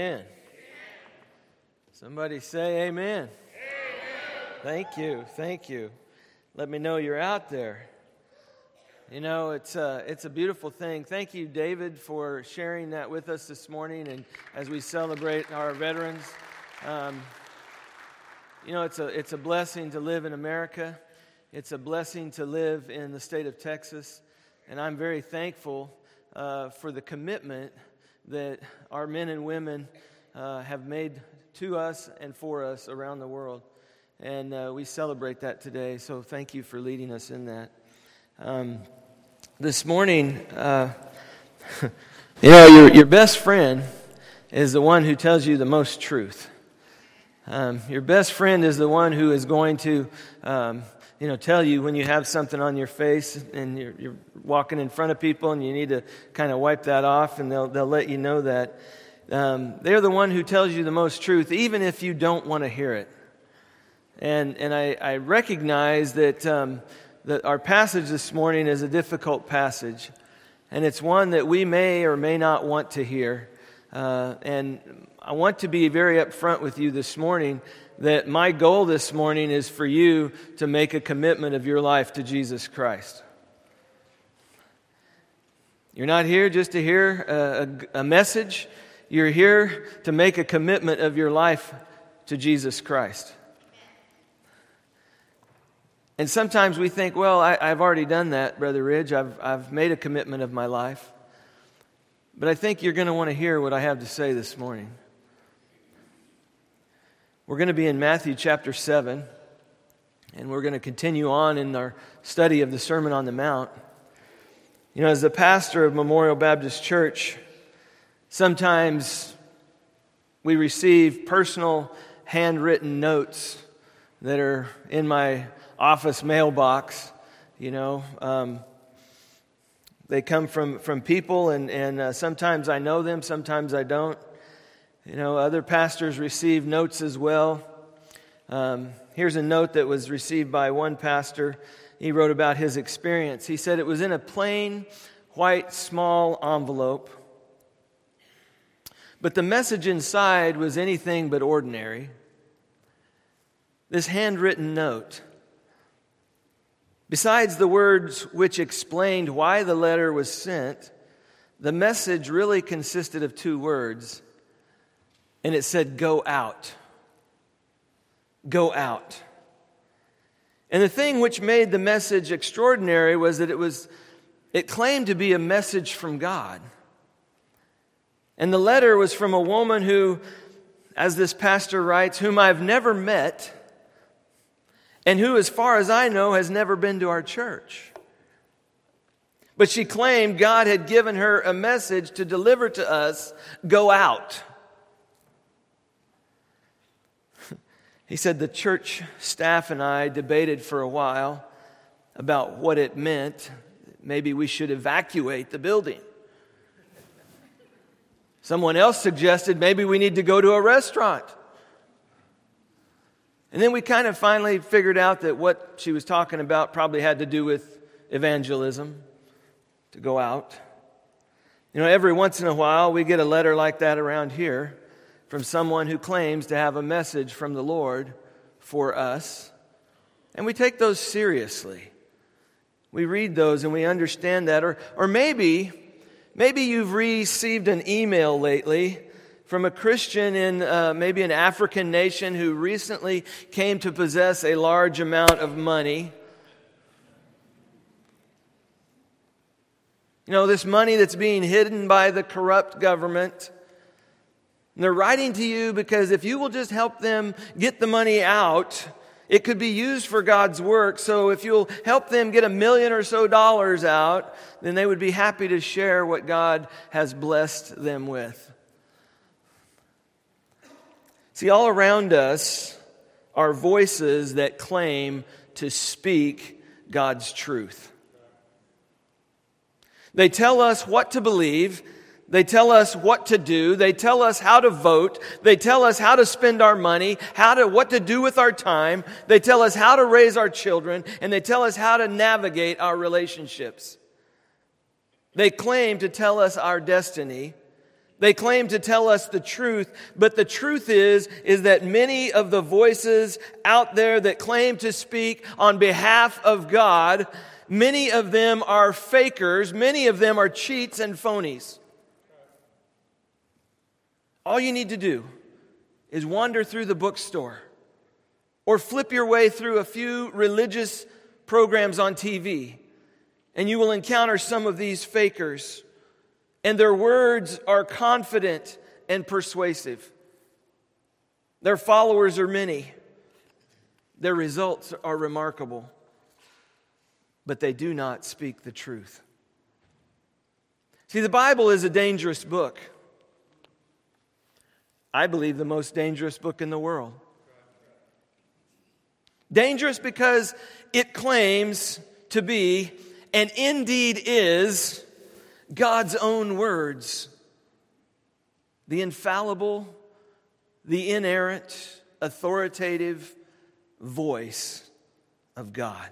Amen. Somebody say amen. Amen. Thank you. Thank you. Let me know you're out there. You know, it's a beautiful thing. Thank you, David, for sharing that with us this morning and as we celebrate our veterans. You know, it's a blessing to live in America. It's a blessing to live in the state of Texas. And I'm very thankful for the commitment that our men and women have made to us and for us around the world. And we celebrate that today, so thank you for leading us in that. This morning, you know, your best friend is the one who tells you the most truth. Your best friend is the one who is going to, you know, tell you when you have something on your face and you're walking in front of people and you need to kind of wipe that off, and they'll let you know that. They're the one who tells you the most truth, even if you don't want to hear it. And I recognize that, that our passage this morning is a difficult passage, and it's one that we may or may not want to hear. And I want to be very upfront with you this morning that my goal this morning is for you to make a commitment of your life to Jesus Christ. You're not here just to hear a message. You're here to make a commitment of your life to Jesus Christ. And sometimes we think, well, I've already done that, Brother Ridge. I've made a commitment of my life. But I think you're going to want to hear what I have to say this morning. We're going to be in Matthew chapter 7, and we're going to continue on in our study of the Sermon on the Mount. You know, as the pastor of Memorial Baptist Church, sometimes we receive personal handwritten notes that are in my office mailbox. You know, they come from people, and sometimes I know them, sometimes I don't. You know, other pastors receive notes as well. Here's a note that was received by one pastor. He wrote about his experience. He said it was in a plain, white, small envelope, but the message inside was anything but ordinary. This handwritten note, besides the words which explained why the letter was sent, the message really consisted of two words, and it said, "Go out. Go out." And the thing which made the message extraordinary was that it claimed to be a message from God. And the letter was from a woman who, as this pastor writes, whom I've never met, and who, as far as I know, has never been to our church. But she claimed God had given her a message to deliver to us, go out. He said the church staff and I debated for a while about what it meant. Maybe we should evacuate the building. Someone else suggested maybe we need to go to a restaurant. And then we kind of finally figured out that what she was talking about probably had to do with evangelism, to go out. You know, every once in a while we get a letter like that around here from someone who claims to have a message from the Lord for us. And we take those seriously. We read those and we understand that. Or maybe you've received an email lately from a Christian in maybe an African nation who recently came to possess a large amount of money. You know, this money that's being hidden by the corrupt government. And they're writing to you because if you will just help them get the money out, it could be used for God's work. So if you'll help them get $1 million or so out, then they would be happy to share what God has blessed them with. See, all around us are voices that claim to speak God's truth. They tell us what to believe. They tell us what to do. They tell us how to vote. They tell us how to spend our money, what to do with our time. They tell us how to raise our children, and they tell us how to navigate our relationships. They claim to tell us our destiny. They claim to tell us the truth, but the truth is that many of the voices out there that claim to speak on behalf of God, many of them are fakers, many of them are cheats and phonies. All you need to do is wander through the bookstore or flip your way through a few religious programs on TV, and you will encounter some of these fakers. And their words are confident and persuasive. Their followers are many. Their results are remarkable. But they do not speak the truth. See, the Bible is a dangerous book. I believe the most dangerous book in the world. Dangerous because it claims to be, and indeed is, God's own words, the infallible, the inerrant, authoritative voice of God.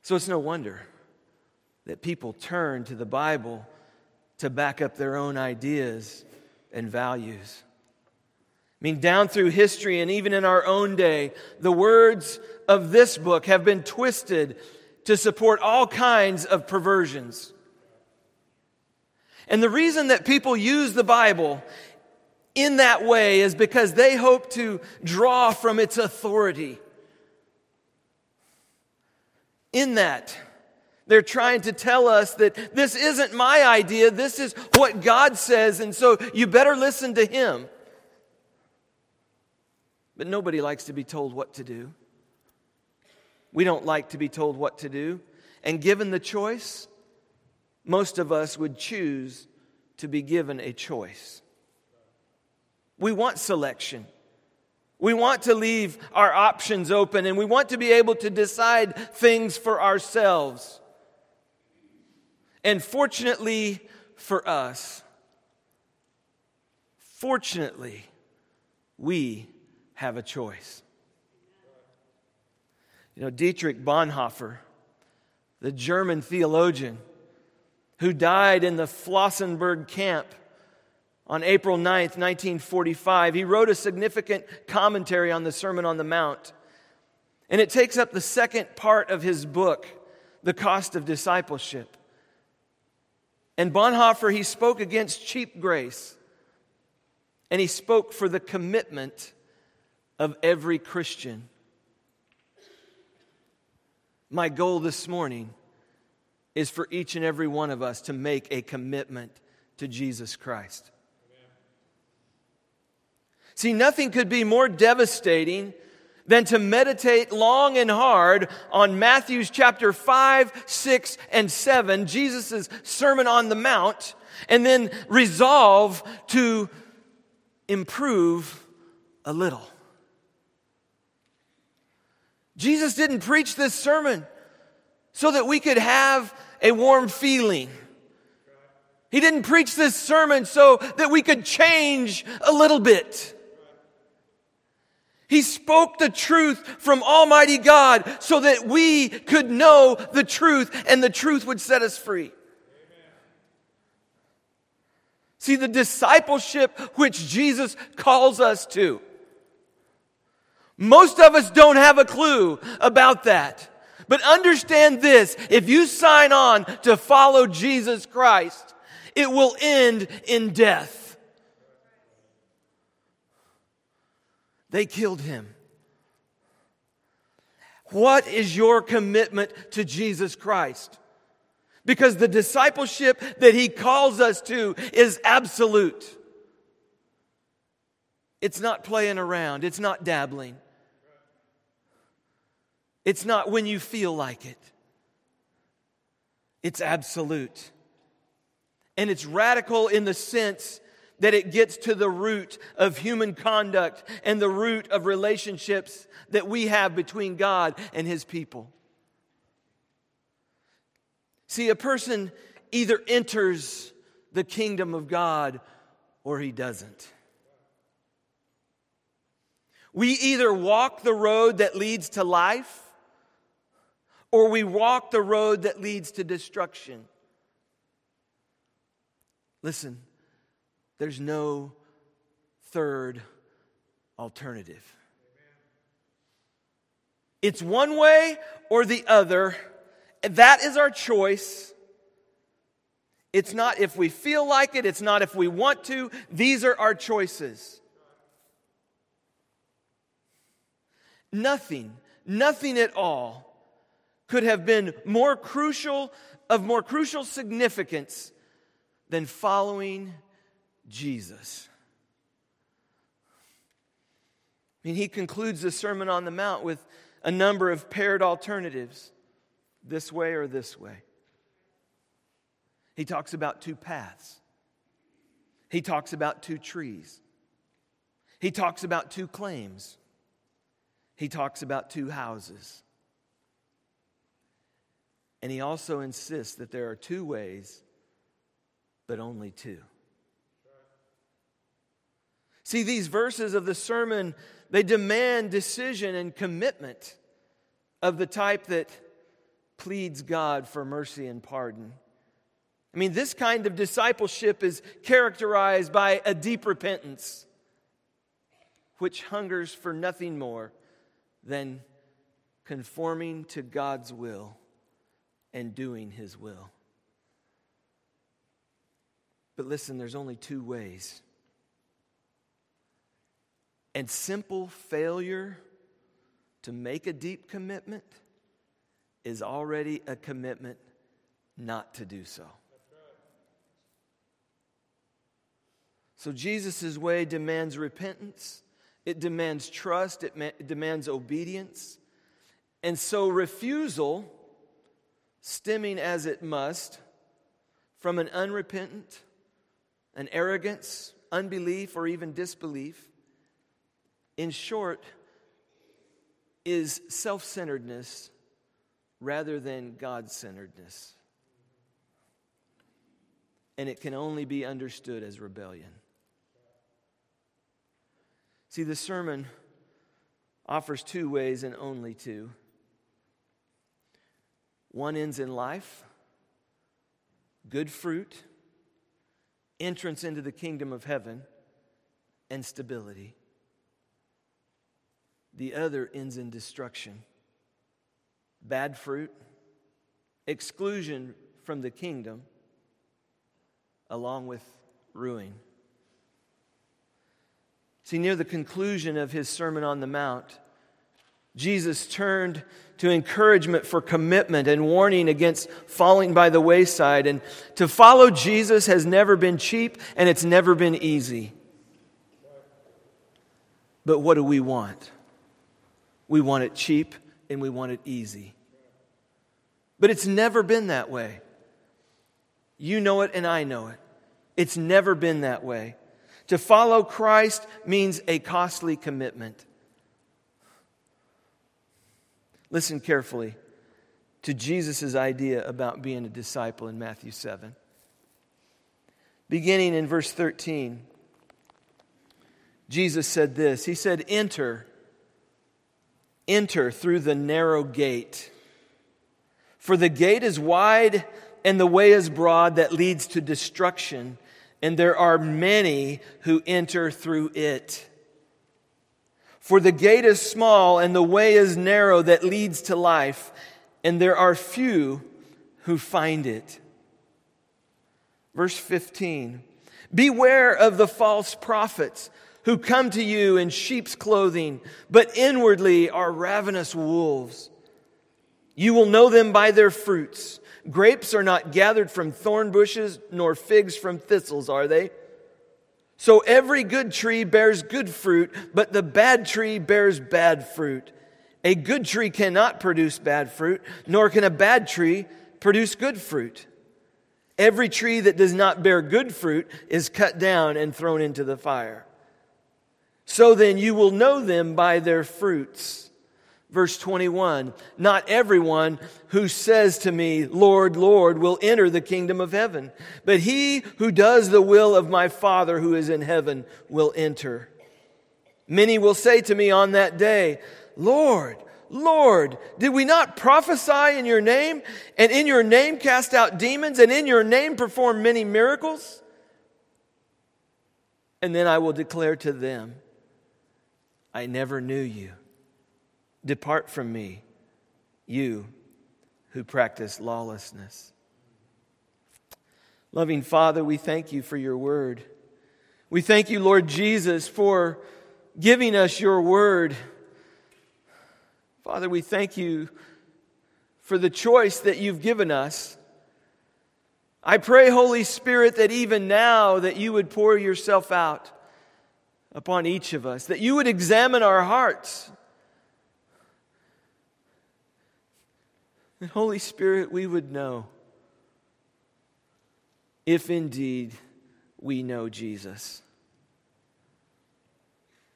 So it's no wonder that people turn to the Bible to back up their own ideas and values. I mean, down through history and even in our own day, the words of this book have been twisted to support all kinds of perversions. And the reason that people use the Bible in that way is because they hope to draw from its authority. In that, they're trying to tell us that this isn't my idea, this is what God says, and so you better listen to Him. But nobody likes to be told what to do. We don't like to be told what to do. And given the choice, most of us would choose to be given a choice. We want selection. We want to leave our options open, and we want to be able to decide things for ourselves. And fortunately, we have a choice. You know, Dietrich Bonhoeffer, the German theologian who died in the Flossenbürg camp on April 9th, 1945, he wrote a significant commentary on the Sermon on the Mount. And it takes up the second part of his book, The Cost of Discipleship. And Bonhoeffer, he spoke against cheap grace, and he spoke for the commitment of every Christian. My goal this morning is for each and every one of us to make a commitment to Jesus Christ. Amen. See, nothing could be more devastating than to meditate long and hard on Matthew chapter 5, 6, and 7, Jesus' Sermon on the Mount, and then resolve to improve a little. Jesus didn't preach this sermon so that we could have a warm feeling. He didn't preach this sermon so that we could change a little bit. He spoke the truth from Almighty God so that we could know the truth, and the truth would set us free. See, the discipleship which Jesus calls us to, most of us don't have a clue about that. But understand this, if you sign on to follow Jesus Christ, it will end in death. They killed Him. What is your commitment to Jesus Christ? Because the discipleship that He calls us to is absolute. It's not playing around. It's not dabbling. It's not when you feel like it. It's absolute. And it's radical in the sense that it gets to the root of human conduct and the root of relationships that we have between God and His people. See, a person either enters the kingdom of God or he doesn't. We either walk the road that leads to life, or we walk the road that leads to destruction. Listen, there's no third alternative. It's one way or the other. That is our choice. It's not if we feel like it. It's not if we want to. These are our choices. Nothing at all could have been more crucial significance than following Jesus. I mean, he concludes the Sermon on the Mount with a number of paired alternatives, this way or this way. He talks about two paths. He talks about two trees. He talks about two claims. He talks about two houses. And he also insists that there are two ways, but only two. See, these verses of the sermon, they demand decision and commitment of the type that pleads God for mercy and pardon. I mean, this kind of discipleship is characterized by a deep repentance, which hungers for nothing more than conforming to God's will and doing His will. But listen, there's only two ways. And simple failure to make a deep commitment is already a commitment not to do so. So Jesus' way demands repentance. It demands trust. It demands obedience. And so refusal, stemming as it must from an unrepentant, an arrogance, unbelief, or even disbelief, in short, is self-centeredness rather than God-centeredness. And it can only be understood as rebellion. See, the sermon offers two ways and only two. One ends in life, good fruit, entrance into the kingdom of heaven, and stability. The other ends in destruction, bad fruit, exclusion from the kingdom, along with ruin. See, near the conclusion of his Sermon on the Mount, Jesus turned to encouragement for commitment and warning against falling by the wayside. And to follow Jesus has never been cheap, and it's never been easy. But what do we want? We want it cheap and we want it easy. But it's never been that way. You know it and I know it. It's never been that way. To follow Christ means a costly commitment. Listen carefully to Jesus' idea about being a disciple in Matthew 7. Beginning in verse 13, Jesus said this. He said, Enter through the narrow gate. For the gate is wide and the way is broad that leads to destruction, and there are many who enter through it. For the gate is small and the way is narrow that leads to life, and there are few who find it. Verse 15, beware of the false prophets who come to you in sheep's clothing, but inwardly are ravenous wolves. You will know them by their fruits. Grapes are not gathered from thorn bushes, nor figs from thistles, are they? So every good tree bears good fruit, but the bad tree bears bad fruit. A good tree cannot produce bad fruit, nor can a bad tree produce good fruit. Every tree that does not bear good fruit is cut down and thrown into the fire. So then you will know them by their fruits. Verse 21, not everyone who says to me, Lord, Lord, will enter the kingdom of heaven, but he who does the will of my Father who is in heaven will enter. Many will say to me on that day, Lord, Lord, did we not prophesy in your name, and in your name cast out demons, and in your name perform many miracles? And then I will declare to them, I never knew you. Depart from me, you who practice lawlessness. Loving Father, we thank you for your word. We thank you, Lord Jesus, for giving us your word. Father, we thank you for the choice that you've given us. I pray, Holy Spirit, that even now that you would pour yourself out upon each of us, that you would examine our hearts. And Holy Spirit, we would know if indeed we know Jesus.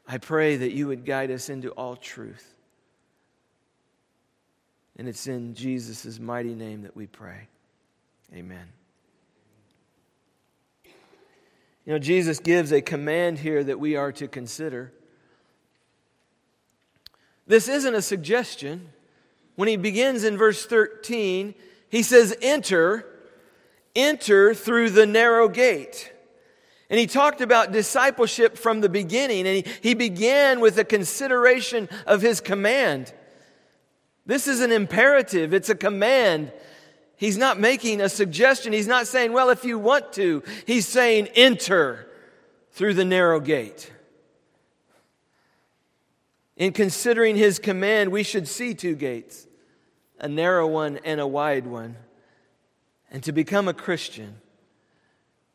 I pray that you would guide us into all truth. And it's in Jesus' mighty name that we pray. Amen. You know, Jesus gives a command here that we are to consider. This isn't a suggestion. When he begins in verse 13, he says, enter through the narrow gate. And he talked about discipleship from the beginning, and he began with a consideration of his command. This is an imperative. It's a command. He's not making a suggestion. He's not saying, well, if you want to. He's saying, enter through the narrow gate. In considering his command, we should see two gates, a narrow one and a wide one. And to become a Christian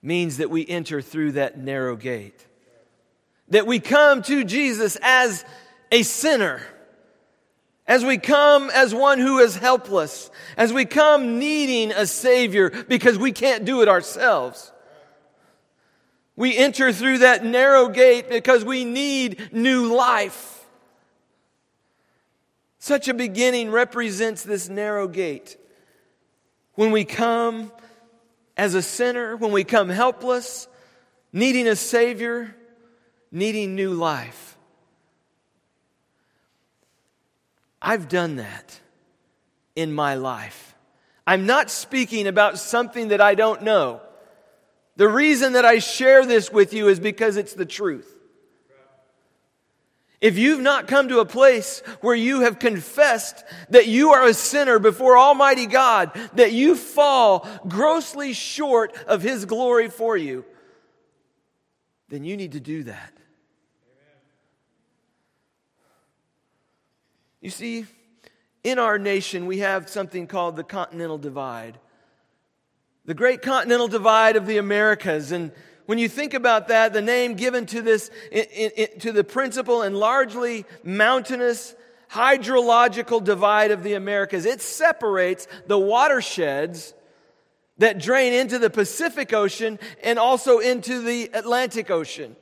means that we enter through that narrow gate. That we come to Jesus as a sinner. As we come as one who is helpless. As we come needing a Savior because we can't do it ourselves. We enter through that narrow gate because we need new life. Such a beginning represents this narrow gate. When we come as a sinner, when we come helpless, needing a Savior, needing new life. I've done that in my life. I'm not speaking about something that I don't know. The reason that I share this with you is because it's the truth. If you've not come to a place where you have confessed that you are a sinner before Almighty God, that you fall grossly short of His glory for you, then you need to do that. Amen. You see, in our nation we have something called the Continental Divide. The great Continental Divide of the Americas. And when you think about that, the name given to this, to the principal and largely mountainous hydrological divide of the Americas, it separates the watersheds that drain into the Pacific Ocean and also into the Atlantic Ocean.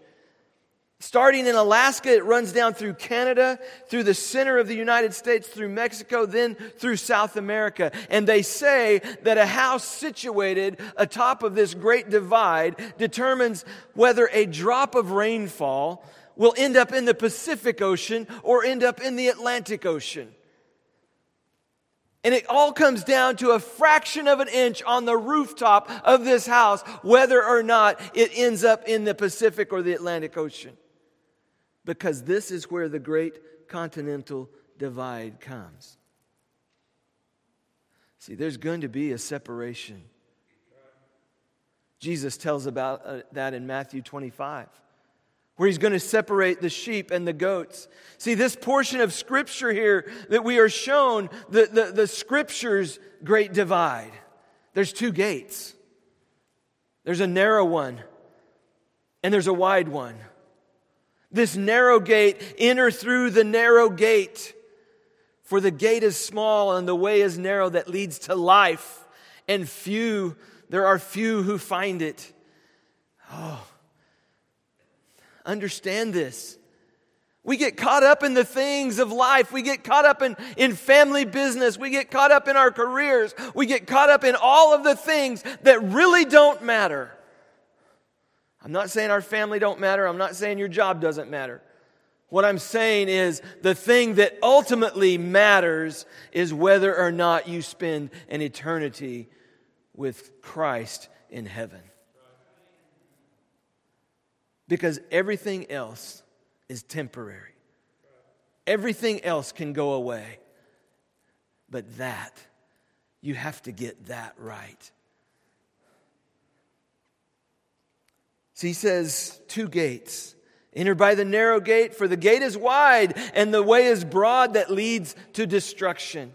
Starting in Alaska, it runs down through Canada, through the center of the United States, through Mexico, then through South America. And they say that a house situated atop of this great divide determines whether a drop of rainfall will end up in the Pacific Ocean or end up in the Atlantic Ocean. And it all comes down to a fraction of an inch on the rooftop of this house, whether or not it ends up in the Pacific or the Atlantic Ocean. Because this is where the great Continental Divide comes. See, there's going to be a separation. Jesus tells about that in Matthew 25, where he's going to separate the sheep and the goats. See, this portion of Scripture here that we are shown, the Scripture's great divide. There's two gates. There's a narrow one, and there's a wide one. This narrow gate, enter through the narrow gate. For the gate is small and the way is narrow that leads to life. And there are few who find it. Oh, understand this. We get caught up in the things of life. We get caught up in family business. We get caught up in our careers. We get caught up in all of the things that really don't matter. I'm not saying our family don't matter. I'm not saying your job doesn't matter. What I'm saying is the thing that ultimately matters is whether or not you spend an eternity with Christ in heaven. Because everything else is temporary. Everything else can go away. But that, you have to get that right. So he says, 2 gates. Enter by the narrow gate, for the gate is wide, and the way is broad that leads to destruction.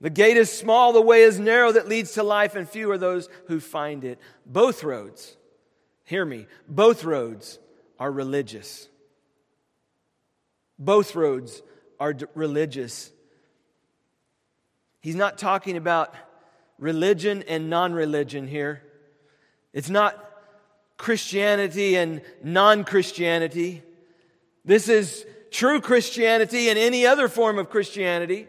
The gate is small, the way is narrow that leads to life, and few are those who find it. Both roads, hear me, both roads are religious. Both roads are religious. He's not talking about religion and non-religion here. It's not Christianity and non-Christianity. This is true Christianity and any other form of Christianity,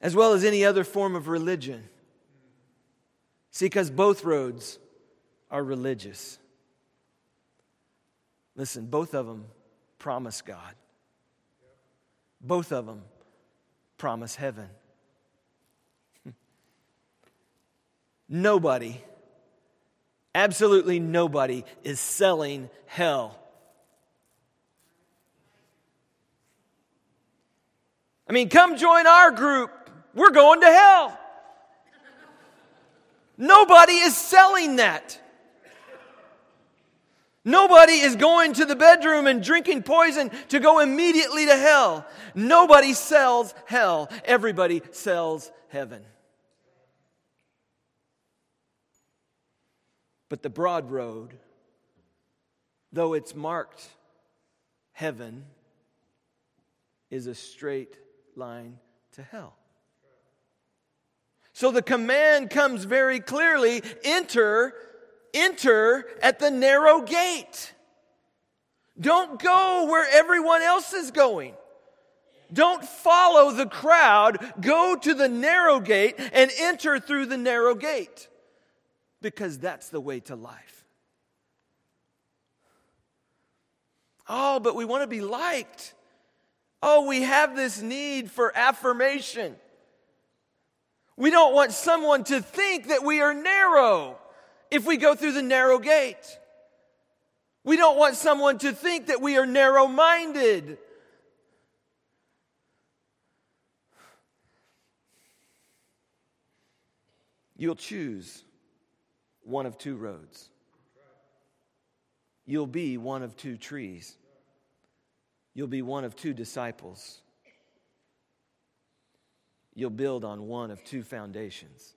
as well as any other form of religion. See, because both roads are religious. Listen, both of them promise God. Both of them promise heaven. Nobody, absolutely nobody, is selling hell. I mean, come join our group. We're going to hell. Nobody is selling that. Nobody is going to the bedroom and drinking poison to go immediately to hell. Nobody sells hell. Everybody sells heaven. But the broad road, though it's marked heaven, is a straight line to hell. So the command comes very clearly, enter at the narrow gate. Don't go where everyone else is going. Don't follow the crowd. Go to the narrow gate and enter through the narrow gate, because that's the way to life. Oh, but we want to be liked. Oh, we have this need for affirmation. We don't want someone to think that we are narrow if we go through the narrow gate. We don't want someone to think that we are narrow-minded. You'll choose one of 2 roads. You'll be one of 2 trees. You'll be one of 2 disciples. You'll build on one of 2 foundations.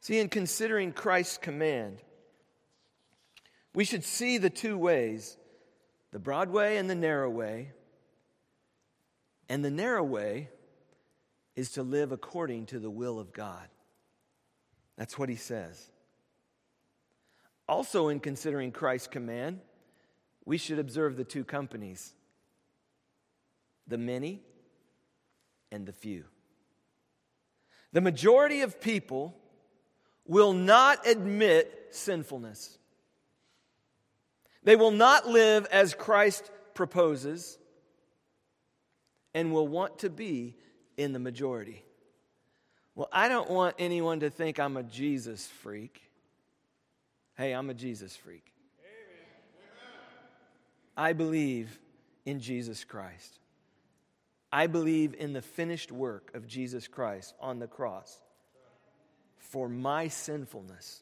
See, in considering Christ's command, we should see the 2 ways, the broad way and the narrow way. And the narrow way is to live according to the will of God. That's what he says. Also, in considering Christ's command, we should observe the 2 companies, the many and the few. The majority of people will not admit sinfulness. They will not live as Christ proposes and will want to be in the majority. Well, I don't want anyone to think I'm a Jesus freak. Hey, I'm a Jesus freak. I believe in Jesus Christ. I believe in the finished work of Jesus Christ on the cross for my sinfulness.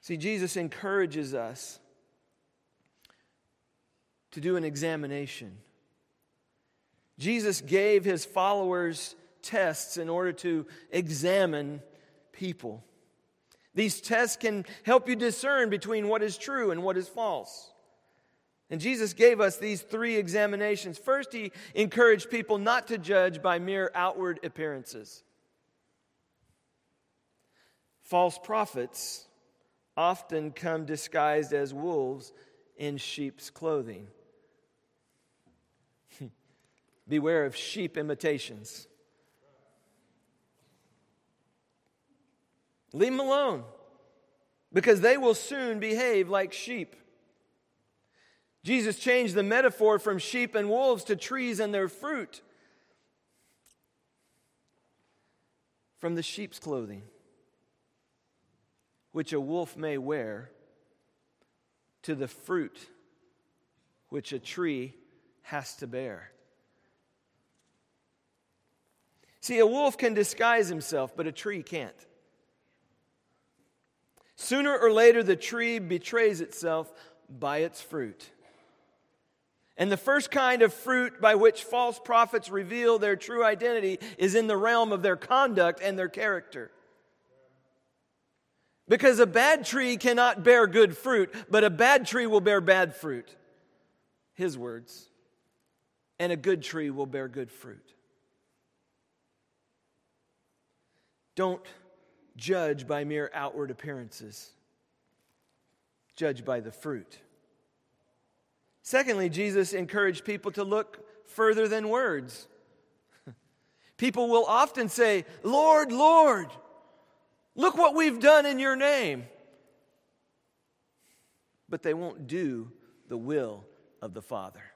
See, Jesus encourages us to do an examination. Jesus gave his followers tests in order to examine people. These tests can help you discern between what is true and what is false. And Jesus gave us these 3 examinations. First, he encouraged people not to judge by mere outward appearances. False prophets often come disguised as wolves in sheep's clothing. Beware of sheep imitations. Leave them alone, because they will soon behave like sheep. Jesus changed the metaphor from sheep and wolves to trees and their fruit, from the sheep's clothing, which a wolf may wear, to the fruit which a tree has to bear. See, a wolf can disguise himself, but a tree can't. Sooner or later, the tree betrays itself by its fruit. And the first kind of fruit by which false prophets reveal their true identity is in the realm of their conduct and their character. Because a bad tree cannot bear good fruit, but a bad tree will bear bad fruit. His words. And a good tree will bear good fruit. Don't judge by mere outward appearances. Judge by the fruit. Secondly, Jesus encouraged people to look further than words. People will often say, "Lord, Lord, look what we've done in your name." But they won't do the will of the Father.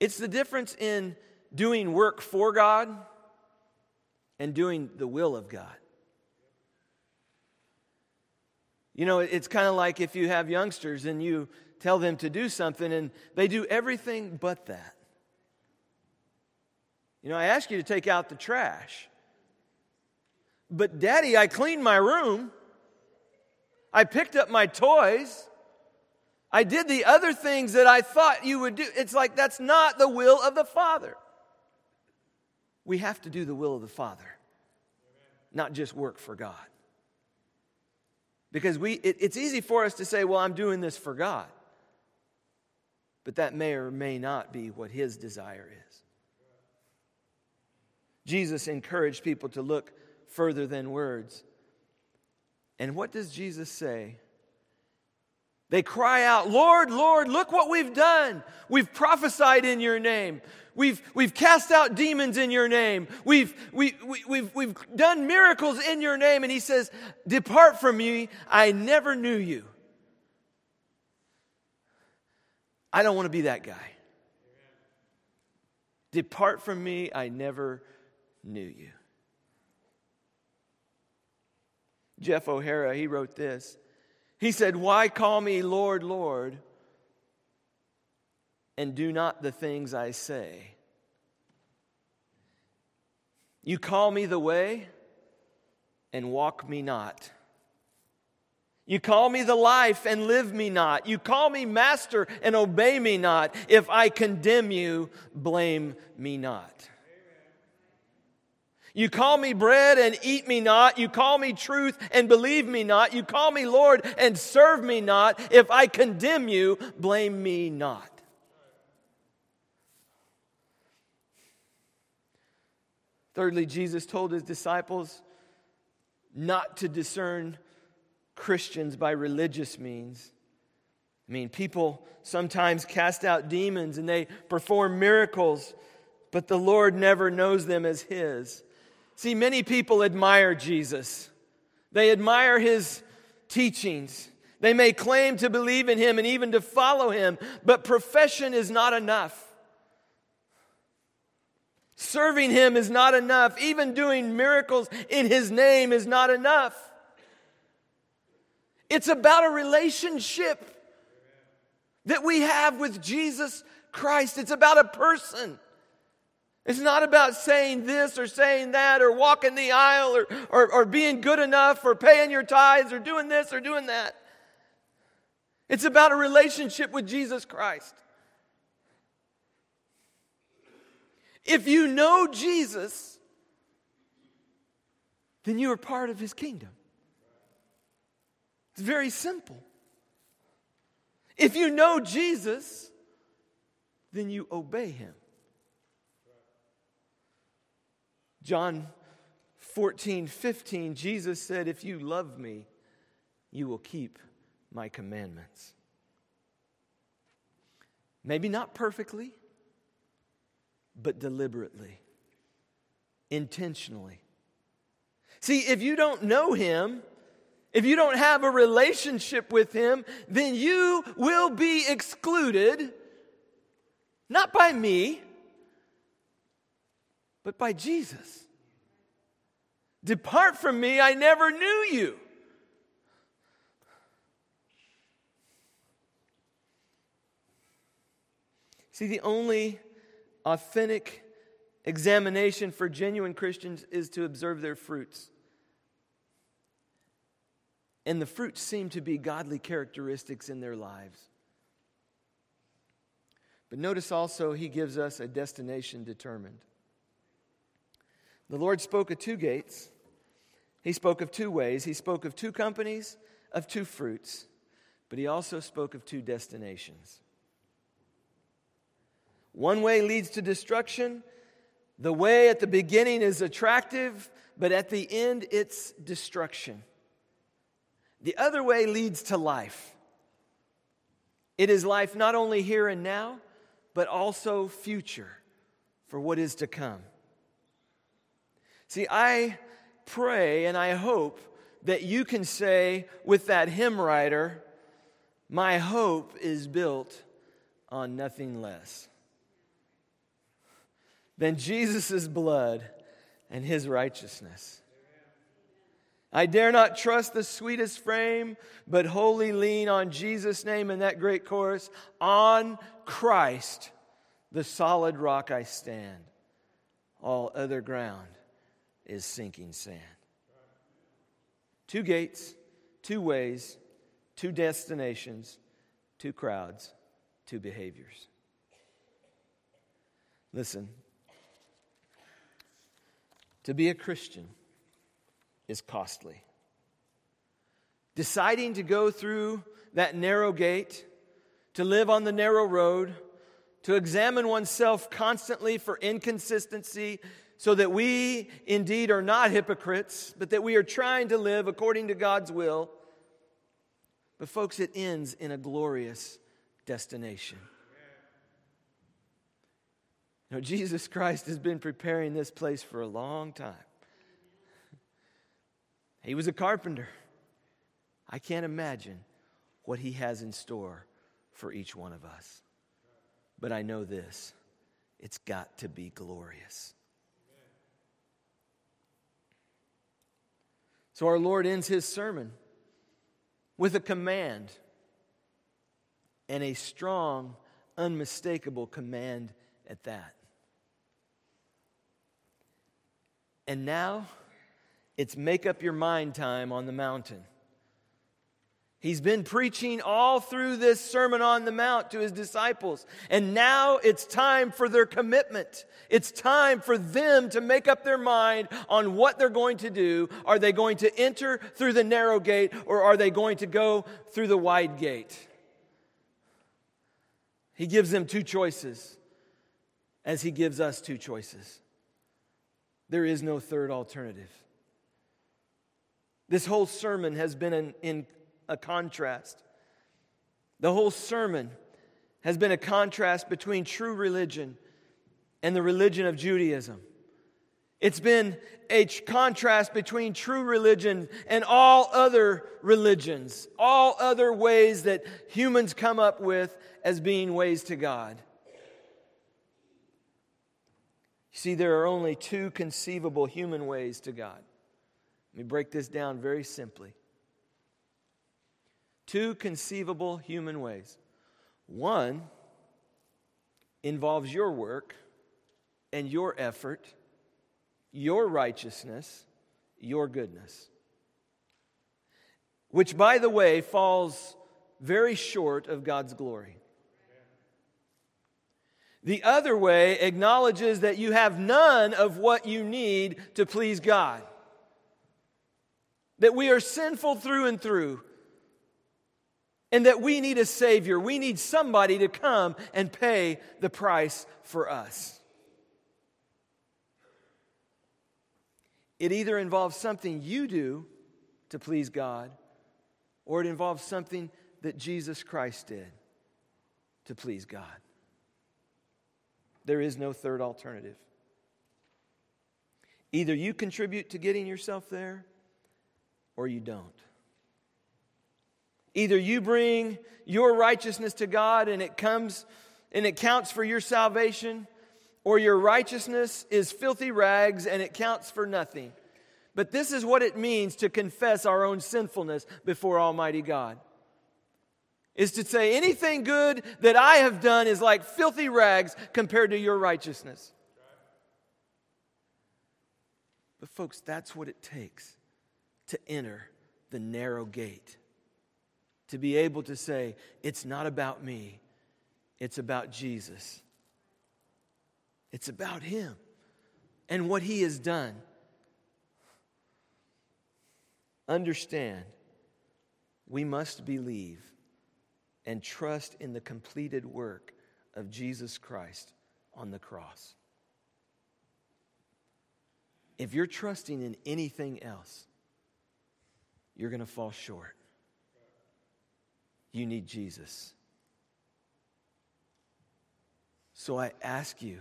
It's the difference in doing work for God and doing the will of God. You know, it's kind of like if you have youngsters and you tell them to do something and they do everything but that. You know, I ask you to take out the trash. But Daddy, I cleaned my room. I picked up my toys. I did the other things that I thought you would do. It's like that's not the will of the Father. We have to do the will of the Father, not just work for God. Because it's easy for us to say, well, I'm doing this for God. But that may or may not be what His desire is. Jesus encouraged people to look further than words. And what does Jesus say? They cry out, "Lord, Lord, look what we've done. We've prophesied in your name. We've cast out demons in your name. We've done miracles in your name." And He says, "Depart from me, I never knew you." I don't want to be that guy. Depart from me, I never knew you. Jeff O'Hara, he wrote this. He said, "Why call me Lord, Lord, and do not the things I say? You call me the way and walk me not. You call me the life and live me not. You call me master and obey me not. If I condemn you, blame me not. You call me bread and eat me not. You call me truth and believe me not. You call me Lord and serve me not. If I condemn you, blame me not." Thirdly, Jesus told His disciples not to discern Christians by religious means. I mean, people sometimes cast out demons and they perform miracles, but the Lord never knows them as His. See, many people admire Jesus. They admire His teachings. They may claim to believe in Him and even to follow Him, but profession is not enough. Serving Him is not enough. Even doing miracles in His name is not enough. It's about a relationship that we have with Jesus Christ. It's about a person. It's not about saying this or saying that or walking the aisle or being good enough or paying your tithes or doing this or doing that. It's about a relationship with Jesus Christ. If you know Jesus, then you are part of His kingdom. It's very simple. If you know Jesus, then you obey Him. John 14:15, Jesus said, "If you love me, you will keep my commandments." Maybe not perfectly, but deliberately, intentionally. See, if you don't know him, if you don't have a relationship with him, then you will be excluded, not by me, but by Jesus. Depart from me, I never knew you. See, the only authentic examination for genuine Christians is to observe their fruits. And the fruits seem to be godly characteristics in their lives. But notice also, he gives us a destination determined. The Lord spoke of two gates. He spoke of two ways. He spoke of two companies, of two fruits. But he also spoke of two destinations. One way leads to destruction. The way at the beginning is attractive, but at the end it's destruction. The other way leads to life. It is life not only here and now, but also future for what is to come. See, I pray and I hope that you can say with that hymn writer, my hope is built on nothing less than Jesus' blood and his righteousness. I dare not trust the sweetest frame, but wholly lean on Jesus' name in that great chorus. On Christ, the solid rock I stand. All other ground is sinking sand. Two gates, two ways, two destinations, two crowds, two behaviors. Listen, to be a Christian is costly. Deciding to go through that narrow gate, to live on the narrow road, to examine oneself constantly for inconsistency, so that we indeed are not hypocrites, but that we are trying to live according to God's will. But folks, it ends in a glorious destination. Now, Jesus Christ has been preparing this place for a long time. He was a carpenter. I can't imagine what he has in store for each one of us. But I know this, it's got to be glorious. So our Lord ends his sermon with a command, and a strong, unmistakable command at that. And now, it's make up your mind time on the mountain. He's been preaching all through this Sermon on the Mount to his disciples, and now it's time for their commitment. It's time for them to make up their mind on what they're going to do. Are they going to enter through the narrow gate, or are they going to go through the wide gate? He gives them two choices, as he gives us two choices. There is no third alternative. This whole sermon has been in a contrast. The whole sermon has been a contrast between true religion and the religion of Judaism. It's been a contrast between true religion and all other religions, all other ways that humans come up with as being ways to God. You see, there are only two conceivable human ways to God. Let me break this down very simply. Two conceivable human ways. One involves your work and your effort, your righteousness, your goodness, which, by the way, falls very short of God's glory. The other way acknowledges that you have none of what you need to please God, that we are sinful through and through, and that we need a Savior. We need somebody to come and pay the price for us. It either involves something you do to please God, or it involves something that Jesus Christ did to please God. There is no third alternative. Either you contribute to getting yourself there, or you don't. Either you bring your righteousness to God and it comes and it counts for your salvation, or your righteousness is filthy rags and it counts for nothing. But this is what it means to confess our own sinfulness before Almighty God. Is to say anything good that I have done is like filthy rags compared to your righteousness. But folks, that's what it takes to enter the narrow gate. To be able to say, it's not about me, it's about Jesus. It's about Him and what He has done. Understand, we must believe and trust in the completed work of Jesus Christ on the cross. If you're trusting in anything else, you're going to fall short. You need Jesus. So I ask you,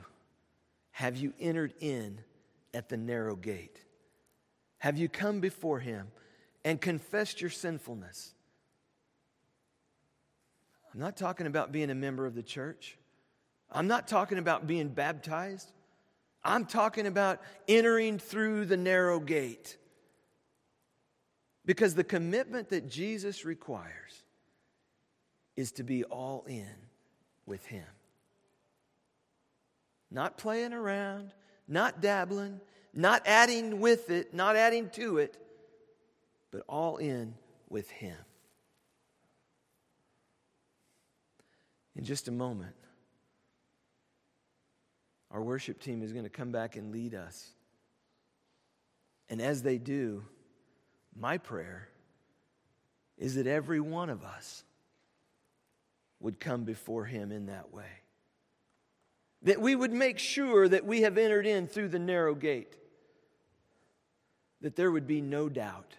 have you entered in at the narrow gate? Have you come before Him and confessed your sinfulness? I'm not talking about being a member of the church. I'm not talking about being baptized. I'm talking about entering through the narrow gate. Because the commitment that Jesus requires is to be all in with Him. Not playing around, not dabbling, not adding with it, not adding to it, but all in with Him. In just a moment, our worship team is going to come back and lead us. And as they do, my prayer is that every one of us would come before Him in that way. That we would make sure that we have entered in through the narrow gate. That there would be no doubt.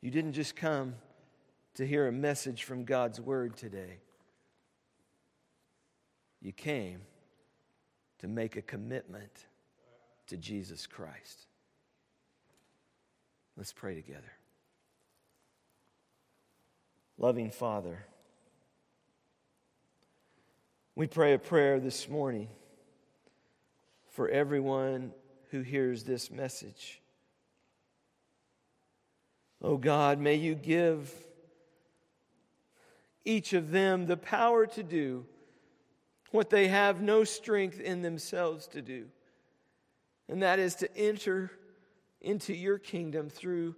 You didn't just come to hear a message from God's Word today. You came to make a commitment to Jesus Christ. Let's pray together. Loving Father, we pray a prayer this morning for everyone who hears this message. Oh God, may you give each of them the power to do what they have no strength in themselves to do. And that is to enter into your kingdom through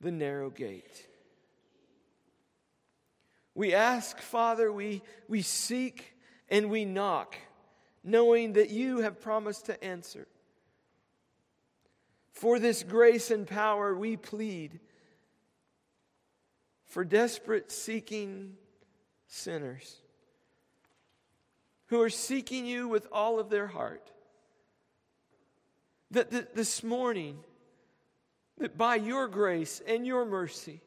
the narrow gate. We ask, Father, we seek and we knock, knowing that you have promised to answer. For this grace and power we plead for desperate seeking sinners who are seeking you with all of their heart. That this morning, that by your grace and your mercy,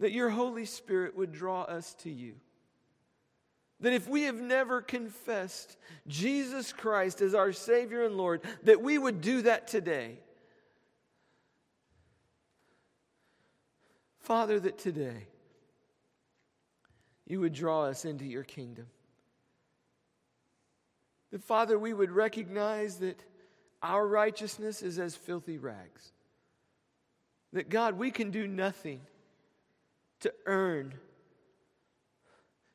that your Holy Spirit would draw us to you. That if we have never confessed Jesus Christ as our Savior and Lord, that we would do that today. Father, that today you would draw us into your kingdom. That, Father, we would recognize that our righteousness is as filthy rags. That, God, we can do nothing to earn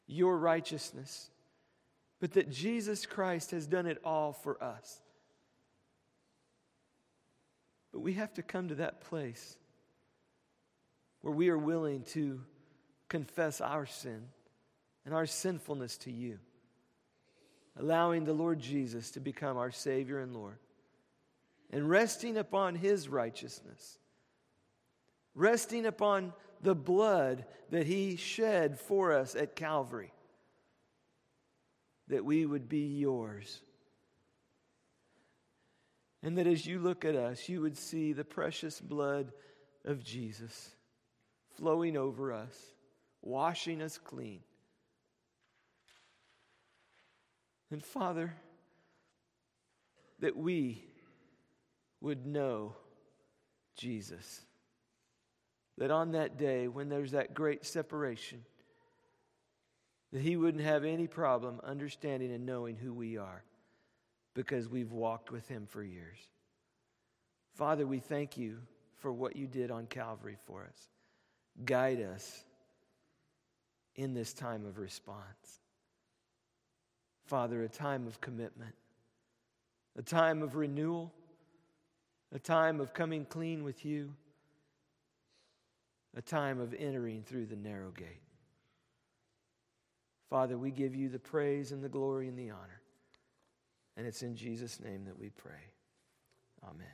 your righteousness, but that Jesus Christ has done it all for us. But we have to come to that place where we are willing to confess our sin and our sinfulness to you, allowing the Lord Jesus to become our Savior and Lord, and resting upon His righteousness, resting upon the blood that He shed for us at Calvary, that we would be yours. And that as you look at us, you would see the precious blood of Jesus flowing over us, washing us clean. And Father, that we would know Jesus. That on that day, when there's that great separation, that he wouldn't have any problem understanding and knowing who we are, because we've walked with him for years. Father, we thank you for what you did on Calvary for us. Guide us in this time of response. Father, a time of commitment, a time of renewal, a time of coming clean with you, a time of entering through the narrow gate. Father, we give you the praise and the glory and the honor. And it's in Jesus' name that we pray. Amen.